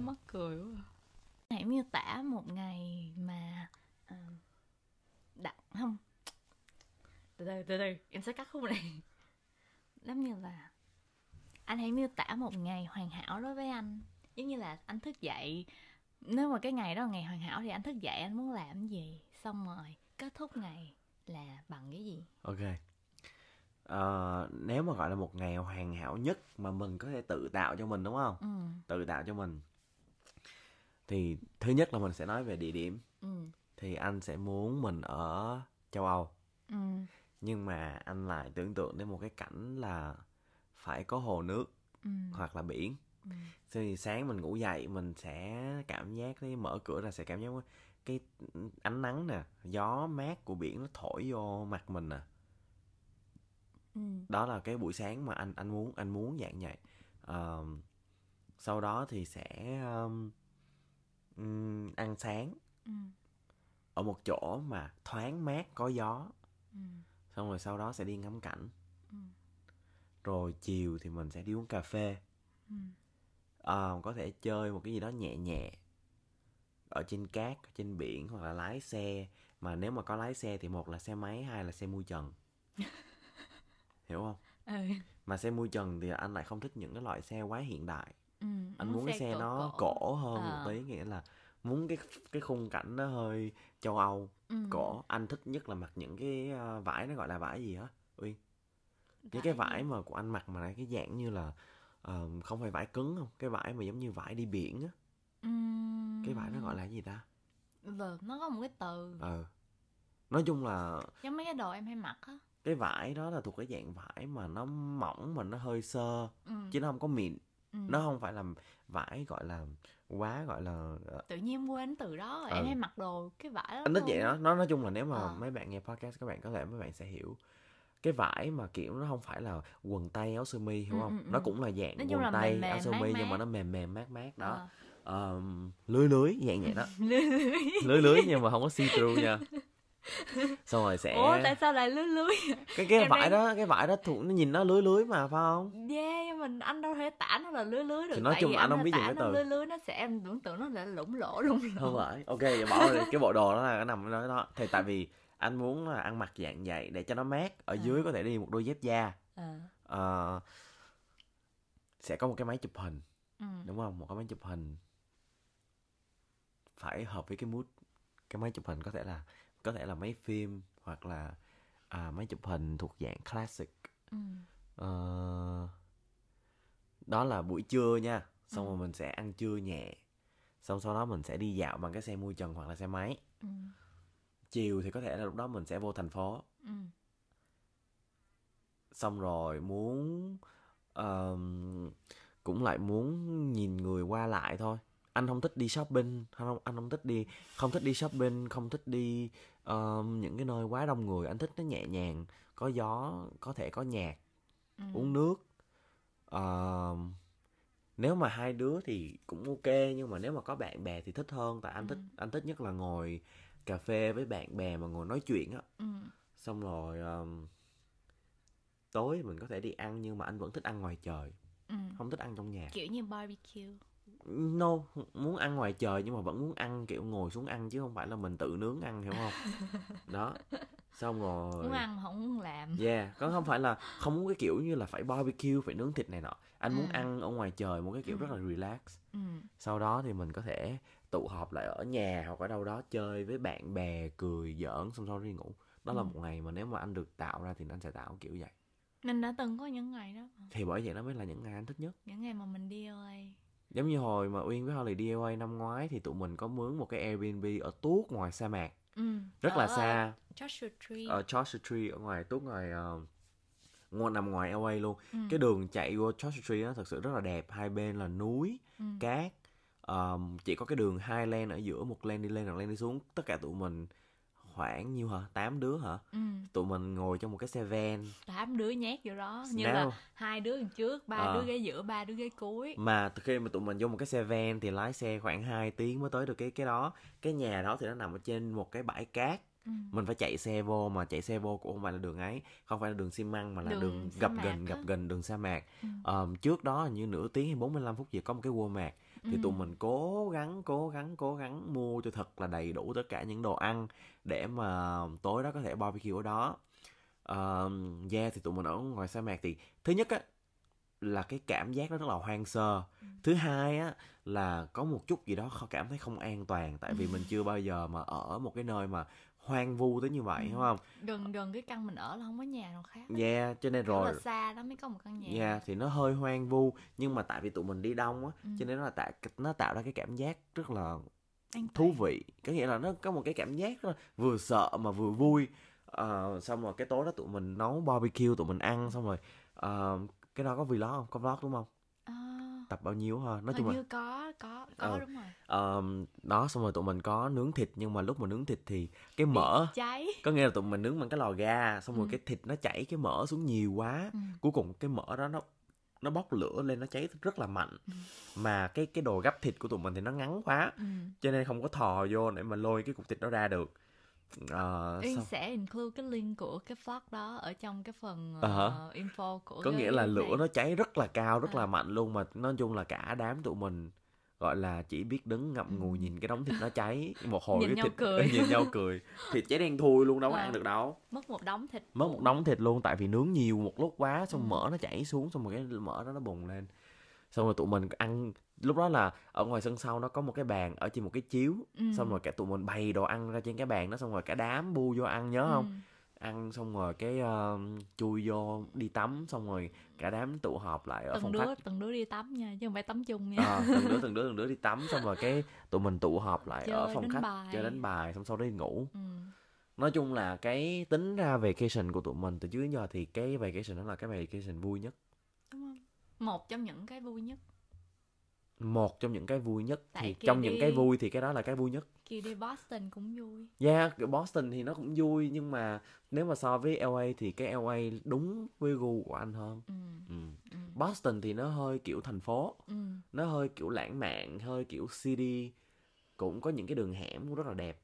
Mắc cười quá. Hãy miêu tả một ngày mà đặc không? Từ từ, em sẽ cắt khúc này. Giống như là anh hãy miêu tả một ngày hoàn hảo đối với anh. Giống như là anh thức dậy, nếu mà cái ngày đó là ngày hoàn hảo thì anh thức dậy anh muốn làm gì, xong rồi kết thúc ngày là bằng cái gì? Ok. Nếu mà gọi là một ngày hoàn hảo nhất mà mình có thể tự tạo cho mình đúng không? Ừ. Tự tạo cho mình. Thì thứ nhất là mình sẽ nói về địa điểm. Ừ. Thì anh sẽ muốn mình ở châu Âu. Ừ. Nhưng mà anh lại tưởng tượng đến một cái cảnh là phải có hồ nước hoặc là biển. Ừ. Thì sáng mình ngủ dậy mình sẽ cảm giác đi, mở cửa ra sẽ cảm giác cái ánh nắng nè, gió mát của biển nó thổi vô mặt mình nè. Ừ. Đó là cái buổi sáng mà anh muốn dạng vậy. Sau đó thì sẽ ăn sáng ở một chỗ mà thoáng mát có gió. Xong rồi sau đó sẽ đi ngắm cảnh. Rồi chiều thì mình sẽ đi uống cà phê. Có thể chơi một cái gì đó nhẹ nhẹ ở trên cát, trên biển, hoặc là lái xe. Mà nếu mà có lái xe thì một là xe máy, hai là xe mui trần. Hiểu không? Ừ. Mà xe mui trần thì anh lại không thích những cái loại xe quá hiện đại. Anh muốn cái xe nó cổ hơn một tí. Nghĩa là muốn cái khung cảnh nó hơi châu Âu cổ. Anh thích nhất là mặc những cái vải, nó gọi là vải gì hả Uyên? Những cái vải mà của anh mặc mà là cái dạng như là không phải vải cứng không? Cái vải mà giống như vải đi biển á. Cái vải nó gọi là gì ta? Nó có một cái từ. Nói chung là giống mấy cái đồ em hay mặc á. Cái vải đó là thuộc cái dạng vải mà nó mỏng mà nó hơi sơ. Chứ nó không có mịn. Nó không phải là vải gọi là quá gọi là... Tự nhiên quên từ đó rồi. Em hay mặc đồ cái vải đó. Anh thích vậy đó. Nói chung là nếu mà mấy bạn nghe podcast, các bạn có thể mấy bạn sẽ hiểu. Cái vải mà kiểu nó không phải là quần tây áo sơ mi, hiểu không? Nó cũng là dạng nói quần tây áo sơ mi nhưng mà nó mềm mềm mát mát đó. Lưới dạng vậy đó. lưới nhưng mà không có see through nha. Xong rồi sẽ... Ủa tại sao lại lưới? Cái vải đang... đó, cái vải đó thuộc, nó nhìn nó lưới mà phải không? Yeah, nhưng mà anh đâu thể tả nó là lưới được. Thì nói chung là anh không biết gì cái từ. Lưới nó sẽ, em tưởng tượng nó là lủng lỗ luôn. Không phải, ok, vậy bỏ rồi. Cái bộ đồ đó là nó nằm ở đó. Thì tại vì anh muốn là ăn mặc dạng vậy để cho nó mát. Ở dưới có thể đi một đôi dép da. Sẽ có một cái máy chụp hình. Đúng không? Một cái máy chụp hình phải hợp với cái mood. Cái máy chụp hình có thể là máy phim hoặc là máy chụp hình thuộc dạng classic. Đó là buổi trưa nha. Xong rồi mình sẽ ăn trưa nhẹ. Xong sau đó mình sẽ đi dạo bằng cái xe mui trần hoặc là xe máy. Chiều thì có thể là lúc đó mình sẽ vô thành phố. Xong rồi muốn cũng lại muốn nhìn người qua lại thôi. Anh không thích đi shopping, không thích đi shopping, không thích đi những cái nơi quá đông người. Anh thích nó nhẹ nhàng, có gió, có thể có nhạc, uống nước. Nếu mà hai đứa thì cũng ok, nhưng mà nếu mà có bạn bè thì thích hơn. Tại anh thích nhất là ngồi cà phê với bạn bè mà ngồi nói chuyện á. Xong rồi tối mình có thể đi ăn, nhưng mà anh vẫn thích ăn ngoài trời. Không thích ăn trong nhà. Kiểu như barbecue. No, muốn ăn ngoài trời nhưng mà vẫn muốn ăn kiểu ngồi xuống ăn chứ không phải là mình tự nướng ăn, hiểu không? Đó. Xong rồi muốn ăn mà không muốn làm. Yeah, còn không phải là không muốn cái kiểu như là phải barbecue, phải nướng thịt này nọ. Anh muốn ăn ở ngoài trời một cái kiểu rất là relax. Sau đó thì mình có thể tụ họp lại ở nhà hoặc ở đâu đó chơi với bạn bè, cười giỡn, xong sau đó đi ngủ. Đó là một ngày mà nếu mà anh được tạo ra thì anh sẽ tạo kiểu vậy. Mình đã từng có những ngày đó mà. Thì bởi vậy nó mới là những ngày anh thích nhất. Những ngày mà mình đi ơi. Giống như hồi mà Uyên với Holly đi LA năm ngoái thì tụi mình có mướn một cái Airbnb ở tuốt ngoài sa mạc. Rất là xa. Joshua Tree. Ở Joshua Tree, ở ngoài tuốt ngoài nằm ngoài LA luôn. Cái đường chạy vô Joshua Tree đó thật sự rất là đẹp, hai bên là núi, cát. Chỉ có cái đường hai lane ở giữa, một lane đi lên, một lane đi xuống. Tất cả tụi mình khoảng nhiêu hả? 8 đứa hả? Ừ. Tụi mình ngồi trong một cái xe van. 8 đứa nhét vô đó, như là 2 đứa đằng trước, 3 đứa ghế giữa, 3 đứa ghế cuối. Mà từ khi mà tụi mình vô một cái xe van thì lái xe khoảng 2 tiếng mới tới được cái đó. Cái nhà đó thì nó nằm ở trên một cái bãi cát. Ừ. Mình phải chạy xe vô, mà chạy xe vô cũng không phải là đường ấy, không phải là đường xi măng, mà là đường gập ghềnh đường sa mạc. Trước đó như nửa tiếng hay 45 phút gì có một cái Walmart. Thì tụi mình cố gắng mua cho thật là đầy đủ tất cả những đồ ăn để mà tối đó có thể barbecue ở đó. Thì tụi mình ở ngoài sa mạc thì thứ nhất á là cái cảm giác nó rất là hoang sơ. Thứ hai á là có một chút gì đó cảm thấy không an toàn, tại vì mình chưa bao giờ mà ở một cái nơi mà hoang vu tới như vậy, đúng không? Gần cái căn mình ở là không có nhà nào khác. Yeah, cho nên rồi. Rất là xa đó mới có một căn nhà. Yeah, thì nó hơi hoang vu, nhưng mà tại vì tụi mình đi đông á, cho nên nó tạo ra cái cảm giác rất là thú vị. Có nghĩa là nó có một cái cảm giác vừa sợ mà vừa vui. Xong rồi cái tối đó tụi mình nấu barbecue, tụi mình ăn xong rồi. Cái đó có vlog không? Có vlog đúng không? Tập bao nhiêu ha? Nói chung là có đúng rồi. Đó, xong rồi tụi mình có nướng thịt, nhưng mà lúc mà nướng thịt thì cái mỡ cháy. Có nghĩa là tụi mình nướng bằng cái lò ga, xong rồi cái thịt nó chảy cái mỡ xuống nhiều quá. Cuối cùng cái mỡ đó nó bốc lửa lên, nó cháy rất là mạnh. Mà cái đồ gắp thịt của tụi mình thì nó ngắn quá, cho nên không có thò vô để mà lôi cái cục thịt đó ra được. Uyên sẽ include cái link của cái vlog đó ở trong cái phần info của. Có nghĩa là lửa này nó cháy rất là cao, rất là mạnh luôn, mà nói chung là cả đám tụi mình gọi là chỉ biết đứng ngậm ngùi nhìn cái đống thịt nó cháy một hồi. Nhìn nhau cười. Thịt cháy đen thui luôn, đâu có ăn được đâu. Mất một đống thịt luôn, tại vì nướng nhiều một lúc quá, xong mỡ nó chảy xuống, xong rồi cái mỡ đó nó bùng lên. Xong rồi tụi mình ăn, lúc đó là ở ngoài sân sau nó có một cái bàn ở trên một cái chiếu. Xong rồi cả tụi mình bày đồ ăn ra trên cái bàn đó, xong rồi cả đám bu vô ăn, nhớ không? Ăn xong rồi cái chui vô đi tắm, xong rồi cả đám tụ họp lại ở phòng khách. Từng đứa đi tắm nha, chứ không phải tắm chung nha. Từng đứa đi tắm, xong rồi cái tụi mình tụ họp lại ở phòng khách chơi đánh bài, xong sau đó đi ngủ. Nói chung là cái tính ra vacation của tụi mình từ trước đến giờ thì cái vacation đó là cái vacation vui nhất. Đúng không? Một trong những cái vui nhất. Tại thì trong những cái vui thì cái đó là cái vui nhất. Kỳ đi Boston cũng vui. Yeah, Boston thì nó cũng vui, nhưng mà nếu mà so với LA thì cái LA đúng với gu của anh hơn. Boston thì nó hơi kiểu thành phố, nó hơi kiểu lãng mạn, hơi kiểu city, cũng có những cái đường hẻm cũng rất là đẹp.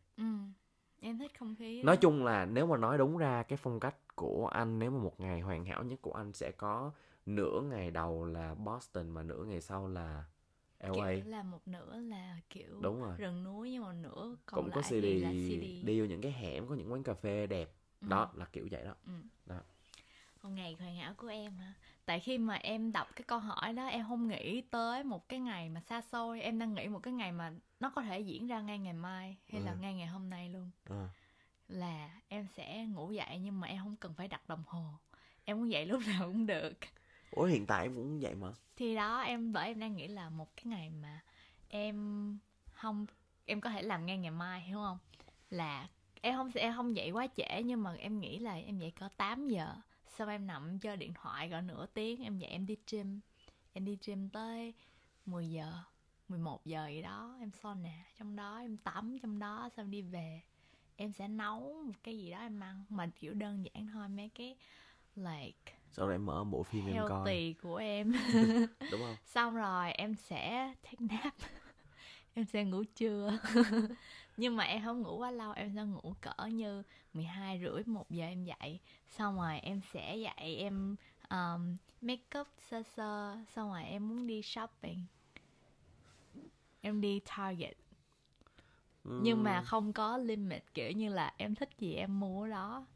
Em thích không khí. Nói chung là nếu mà nói đúng ra cái phong cách của anh, nếu mà một ngày hoàn hảo nhất của anh sẽ có nửa ngày đầu là Boston mà nửa ngày sau là LA. Kiểu là một nửa là kiểu rừng núi, nhưng mà nửa còn cũng lại có CD, là CD. Đi vô những cái hẻm có những quán cà phê đẹp. Đó là kiểu vậy đó. Đó. Một ngày hoàn hảo của em hả? Tại khi mà em đọc cái câu hỏi đó, em không nghĩ tới một cái ngày mà xa xôi. Em đang nghĩ một cái ngày mà nó có thể diễn ra ngay ngày mai hay là ngay ngày hôm nay luôn. Là em sẽ ngủ dậy, nhưng mà em không cần phải đặt đồng hồ, em muốn dậy lúc nào cũng được. Ủa, hiện tại em cũng vậy mà. Thì đó, em đang nghĩ là một cái ngày mà em có thể làm ngay ngày mai, hiểu không? Là em không dậy quá trễ, nhưng mà em nghĩ là em dậy cỡ 8 giờ, xong em nằm chơi điện thoại cỡ nửa tiếng, em dậy em đi gym tới 10 giờ, 11 giờ gì đó, em sauna trong đó, em tắm trong đó, xong em đi về. Em sẽ nấu một cái gì đó em ăn, mà kiểu đơn giản thôi, mấy cái like sau đó em mở bộ phim em coi tì của em. Đúng không? Xong rồi em sẽ take nap. Em sẽ ngủ trưa. Nhưng mà em không ngủ quá lâu, em sẽ ngủ cỡ như 12 rưỡi, 1 giờ em dậy. Xong rồi em sẽ dậy, em make up sơ. Xong rồi em muốn đi shopping, em đi Target. Nhưng mà không có limit, kiểu như là em thích gì em mua đó.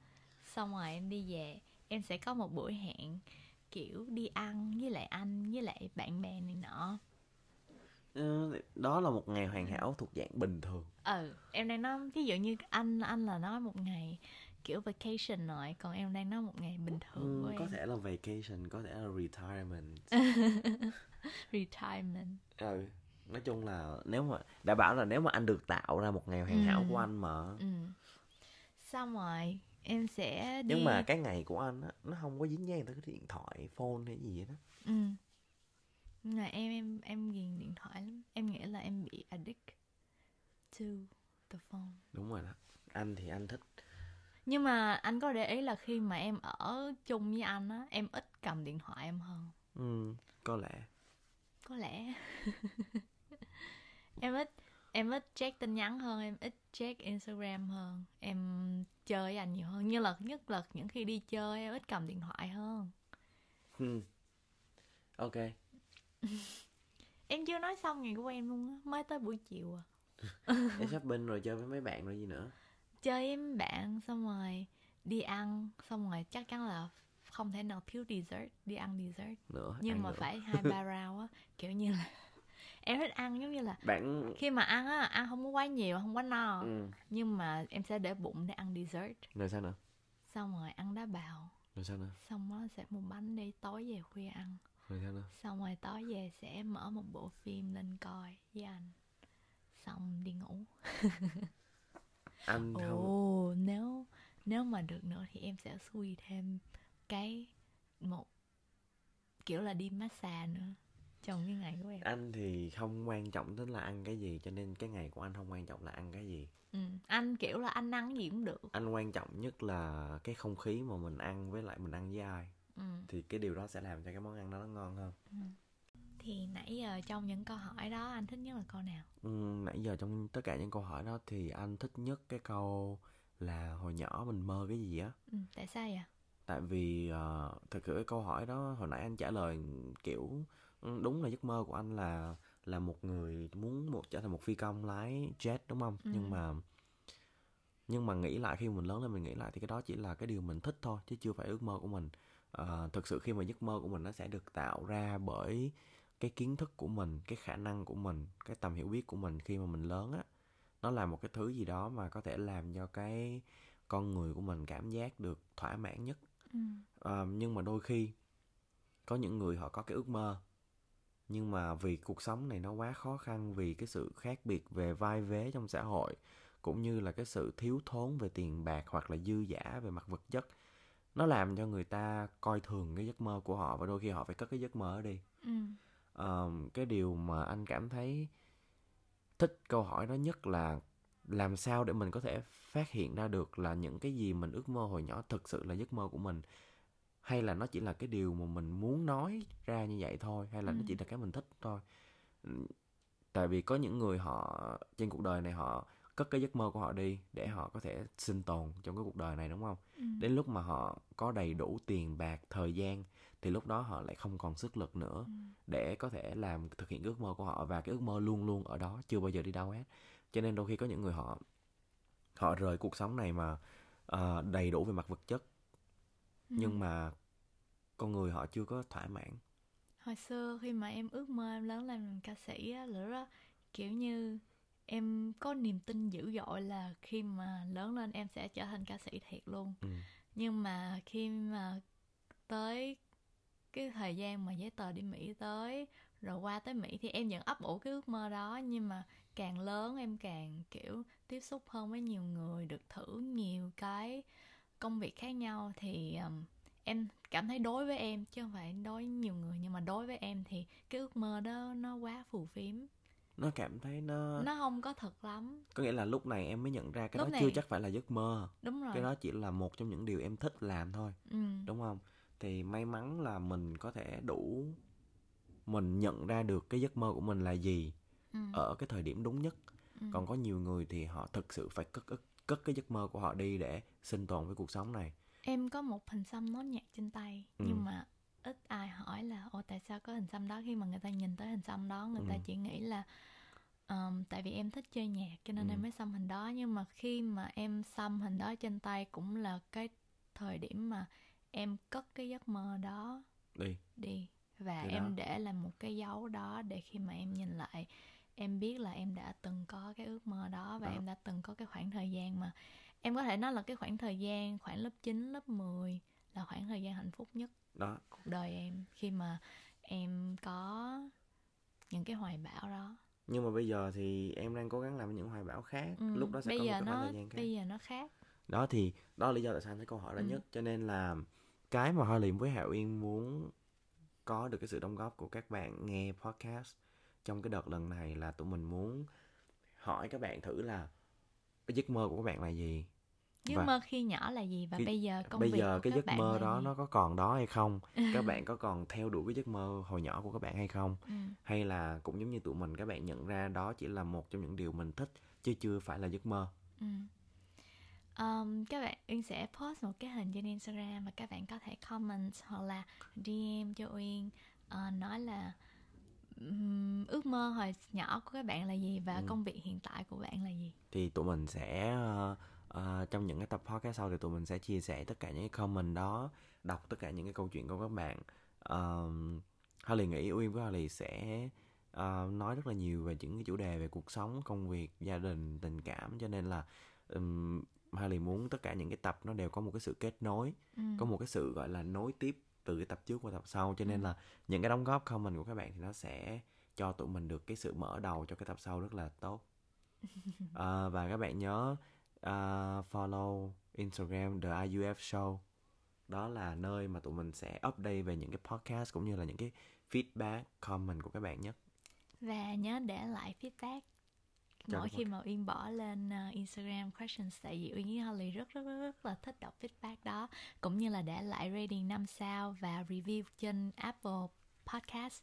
Xong rồi em đi về, em sẽ có một buổi hẹn kiểu đi ăn với lại anh với lại bạn bè này nọ. Đó là một ngày hoàn hảo thuộc dạng bình thường. Em đang nói thí dụ như anh là nói một ngày kiểu vacation rồi, còn em đang nói một ngày bình thường của em. Có thể là vacation, có thể là retirement. Retirement. Nói chung là nếu mà anh được tạo ra một ngày hoàn hảo của anh mà. Xong rồi em sẽ đi. Nhưng mà cái ngày của anh á, nó không có dính dáng tới cái điện thoại, phone hay gì vậy đó. Là em ghiền điện thoại lắm. Em nghĩ là em bị addict to the phone. Đúng rồi đó. Anh thì anh anh thích. Nhưng mà anh có để ý là khi mà em ở chung với anh á, em ít cầm điện thoại em hơn. Ừ, có lẽ em ít check tin nhắn hơn, em ít check Instagram hơn, em chơi với anh nhiều hơn. Như là nhất là những khi đi chơi em ít cầm điện thoại hơn. Ừ. Ok. Em chưa nói xong ngày của em luôn á, mới tới buổi chiều à. Em shopping rồi chơi với mấy bạn rồi gì nữa? Chơi với bạn xong rồi đi ăn, xong rồi chắc chắn là không thể nào thiếu dessert, đi ăn dessert nữa, nhưng mà nữa. Phải 2-3 round á, kiểu như là em thích ăn giống như là bạn... khi mà ăn á, ăn không có quá nhiều, không quá no. Ừ. Nhưng mà em sẽ để bụng để ăn dessert. Rồi sao nữa? Xong rồi ăn đá bào. Rồi sao nữa? Xong đó sẽ mua bánh đi, tối về khuya ăn. Rồi sao nữa? Xong rồi tối về sẽ mở một bộ phim lên coi với anh, xong đi ngủ. Anh không... Ồ, nếu mà được nữa thì em sẽ suy thêm cái một kiểu là đi massage nữa trong cái ngày của em. Anh thì không quan trọng đến là ăn cái gì, cho nên cái ngày của anh không quan trọng là ăn cái gì. Ừ, anh kiểu là anh ăn gì cũng được. Anh quan trọng nhất là cái không khí mà mình ăn, với lại mình ăn với ai. Ừ. Thì cái điều đó sẽ làm cho cái món ăn đó nó ngon hơn. Ừ. Thì nãy giờ trong những câu hỏi đó anh thích nhất là câu nào? Nãy giờ trong tất cả những câu hỏi đó thì anh thích nhất cái câu là hồi nhỏ mình mơ cái gì á. Ừ, tại sao vậy? Tại vì thực sự cái câu hỏi đó hồi nãy anh trả lời kiểu đúng là giấc mơ của anh là một người muốn trở thành một phi công lái jet, đúng không? Ừ. Nhưng mà nghĩ lại, khi mình lớn lên mình nghĩ lại thì cái đó chỉ là cái điều mình thích thôi, chứ chưa phải ước mơ của mình. Thực sự khi mà giấc mơ của mình nó sẽ được tạo ra bởi cái kiến thức của mình, cái khả năng của mình, cái tầm hiểu biết của mình khi mà mình lớn á. Nó là một cái thứ gì đó mà có thể làm cho cái con người của mình cảm giác được thỏa mãn nhất. Ừ. Nhưng mà đôi khi có những người họ có cái ước mơ, nhưng mà vì cuộc sống này nó quá khó khăn, vì cái sự khác biệt về vai vế trong xã hội, cũng như là cái sự thiếu thốn về tiền bạc hoặc là dư dả về mặt vật chất, nó làm cho người ta coi thường cái giấc mơ của họ, và đôi khi họ phải cất cái giấc mơ đó đi. Ừ. Cái điều mà anh cảm thấy thích câu hỏi đó nhất là làm sao để mình có thể phát hiện ra được là những cái gì mình ước mơ hồi nhỏ thực sự là giấc mơ của mình, hay là nó chỉ là cái điều mà mình muốn nói ra như vậy thôi, hay là nó chỉ là cái mình thích thôi. Tại vì có những người họ trên cuộc đời này họ cất cái giấc mơ của họ đi để họ có thể sinh tồn trong cái cuộc đời này, đúng không? Ừ. Đến lúc mà họ có đầy đủ tiền bạc, thời gian, thì lúc đó họ lại không còn sức lực nữa để có thể thực hiện ước mơ của họ, và cái ước mơ luôn luôn ở đó, chưa bao giờ đi đâu hết. Cho nên đôi khi có những người họ rời cuộc sống này mà đầy đủ về mặt vật chất, nhưng mà con người họ chưa có thỏa mãn. Hồi xưa khi mà em ước mơ em lớn lên làm ca sĩ á, lỡ đó kiểu như em có niềm tin dữ dội là khi mà lớn lên em sẽ trở thành ca sĩ thiệt luôn. Ừ. Nhưng mà khi mà tới cái thời gian mà giấy tờ đi Mỹ tới, rồi qua tới Mỹ thì em vẫn ấp ủ cái ước mơ đó, nhưng mà càng lớn em càng kiểu tiếp xúc hơn với nhiều người, được thử nhiều cái công việc khác nhau, thì em cảm thấy đối với em, chứ không phải đối với nhiều người, nhưng mà đối với em thì cái ước mơ đó nó quá phù phiếm. Nó cảm thấy nó không có thật lắm. Có nghĩa là lúc này em mới nhận ra cái lúc đó này... chưa chắc phải là giấc mơ. Đúng rồi. Cái đó chỉ là một trong những điều em thích làm thôi. Ừ. Đúng không? Thì may mắn là mình có thể đủ, mình nhận ra được cái giấc mơ của mình là gì ở cái thời điểm đúng nhất. Ừ. Còn có nhiều người thì họ thực sự phải cất cái giấc mơ của họ đi để sinh tồn với cuộc sống này. Em có một hình xăm nốt nhạc trên tay, nhưng mà ít ai hỏi là ồ tại sao có hình xăm đó, khi mà người ta nhìn tới hình xăm đó người ta chỉ nghĩ là tại vì em thích chơi nhạc cho nên em mới xăm hình đó. Nhưng mà khi mà em xăm hình đó trên tay cũng là cái thời điểm mà em cất cái giấc mơ đó đi và thế em đó. Để làm một cái dấu đó để khi mà em nhìn lại em biết là em đã từng có cái ước mơ đó, và em đã từng có cái khoảng thời gian mà em có thể nói là cái khoảng thời gian khoảng lớp 9, lớp 10 là khoảng thời gian hạnh phúc nhất đó cuộc đời em, khi mà em có những cái hoài bão đó. Nhưng mà bây giờ thì em đang cố gắng làm những hoài bão khác, lúc đó sẽ có một cái khoảng thời gian khác. Bây giờ nó khác. Đó thì đó là lý do tại sao anh thấy câu hỏi đó nhất. Cho nên là cái mà Harley với Hạ Uyên muốn có được cái sự đóng góp của các bạn nghe podcast trong cái đợt lần này là tụi mình muốn hỏi các bạn thử là cái giấc mơ của các bạn là gì, Giấc mơ khi nhỏ là gì và bây giờ công việc của các bạn? Bây giờ cái giấc mơ đó nó có còn đó hay không? Các bạn có còn theo đuổi cái giấc mơ hồi nhỏ của các bạn hay không? Hay là cũng giống như tụi mình, các bạn nhận ra đó chỉ là một trong những điều mình thích chứ chưa phải là giấc mơ. Các bạn, Uyên sẽ post một cái hình trên Instagram và các bạn có thể comment hoặc là DM cho Uyên, nói là ước mơ hồi nhỏ của các bạn là gì và công việc hiện tại của bạn là gì. Thì tụi mình sẽ trong những cái tập podcast sau thì tụi mình sẽ chia sẻ tất cả những cái comment đó, đọc tất cả những cái câu chuyện của các bạn. Harley nghĩ Uyên với Harley sẽ nói rất là nhiều về những cái chủ đề về cuộc sống, công việc, gia đình, tình cảm, cho nên là Harley muốn tất cả những cái tập nó đều có một cái sự kết nối, có một cái sự gọi là nối tiếp từ cái tập trước qua tập sau, cho nên là những cái đóng góp comment của các bạn thì nó sẽ cho tụi mình được cái sự mở đầu cho cái tập sau rất là tốt. Và các bạn nhớ follow Instagram The IUF Show. Đó là nơi mà tụi mình sẽ update về những cái podcast cũng như là những cái feedback, comment của các bạn nhé. Và nhớ để lại feedback mỗi khi mà Uyên bỏ lên Instagram questions, tại vì Uyên với Holly rất là thích đọc feedback đó, cũng như là để lại rating 5 sao và review trên Apple Podcast.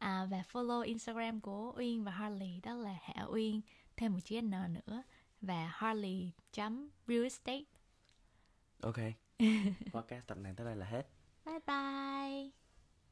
Và follow Instagram của Uyên và Holly, đó là Hạ Uyên thêm một chữ N nữa và Holly.realestate. Ok. Podcast tập này tới đây là hết. Bye bye.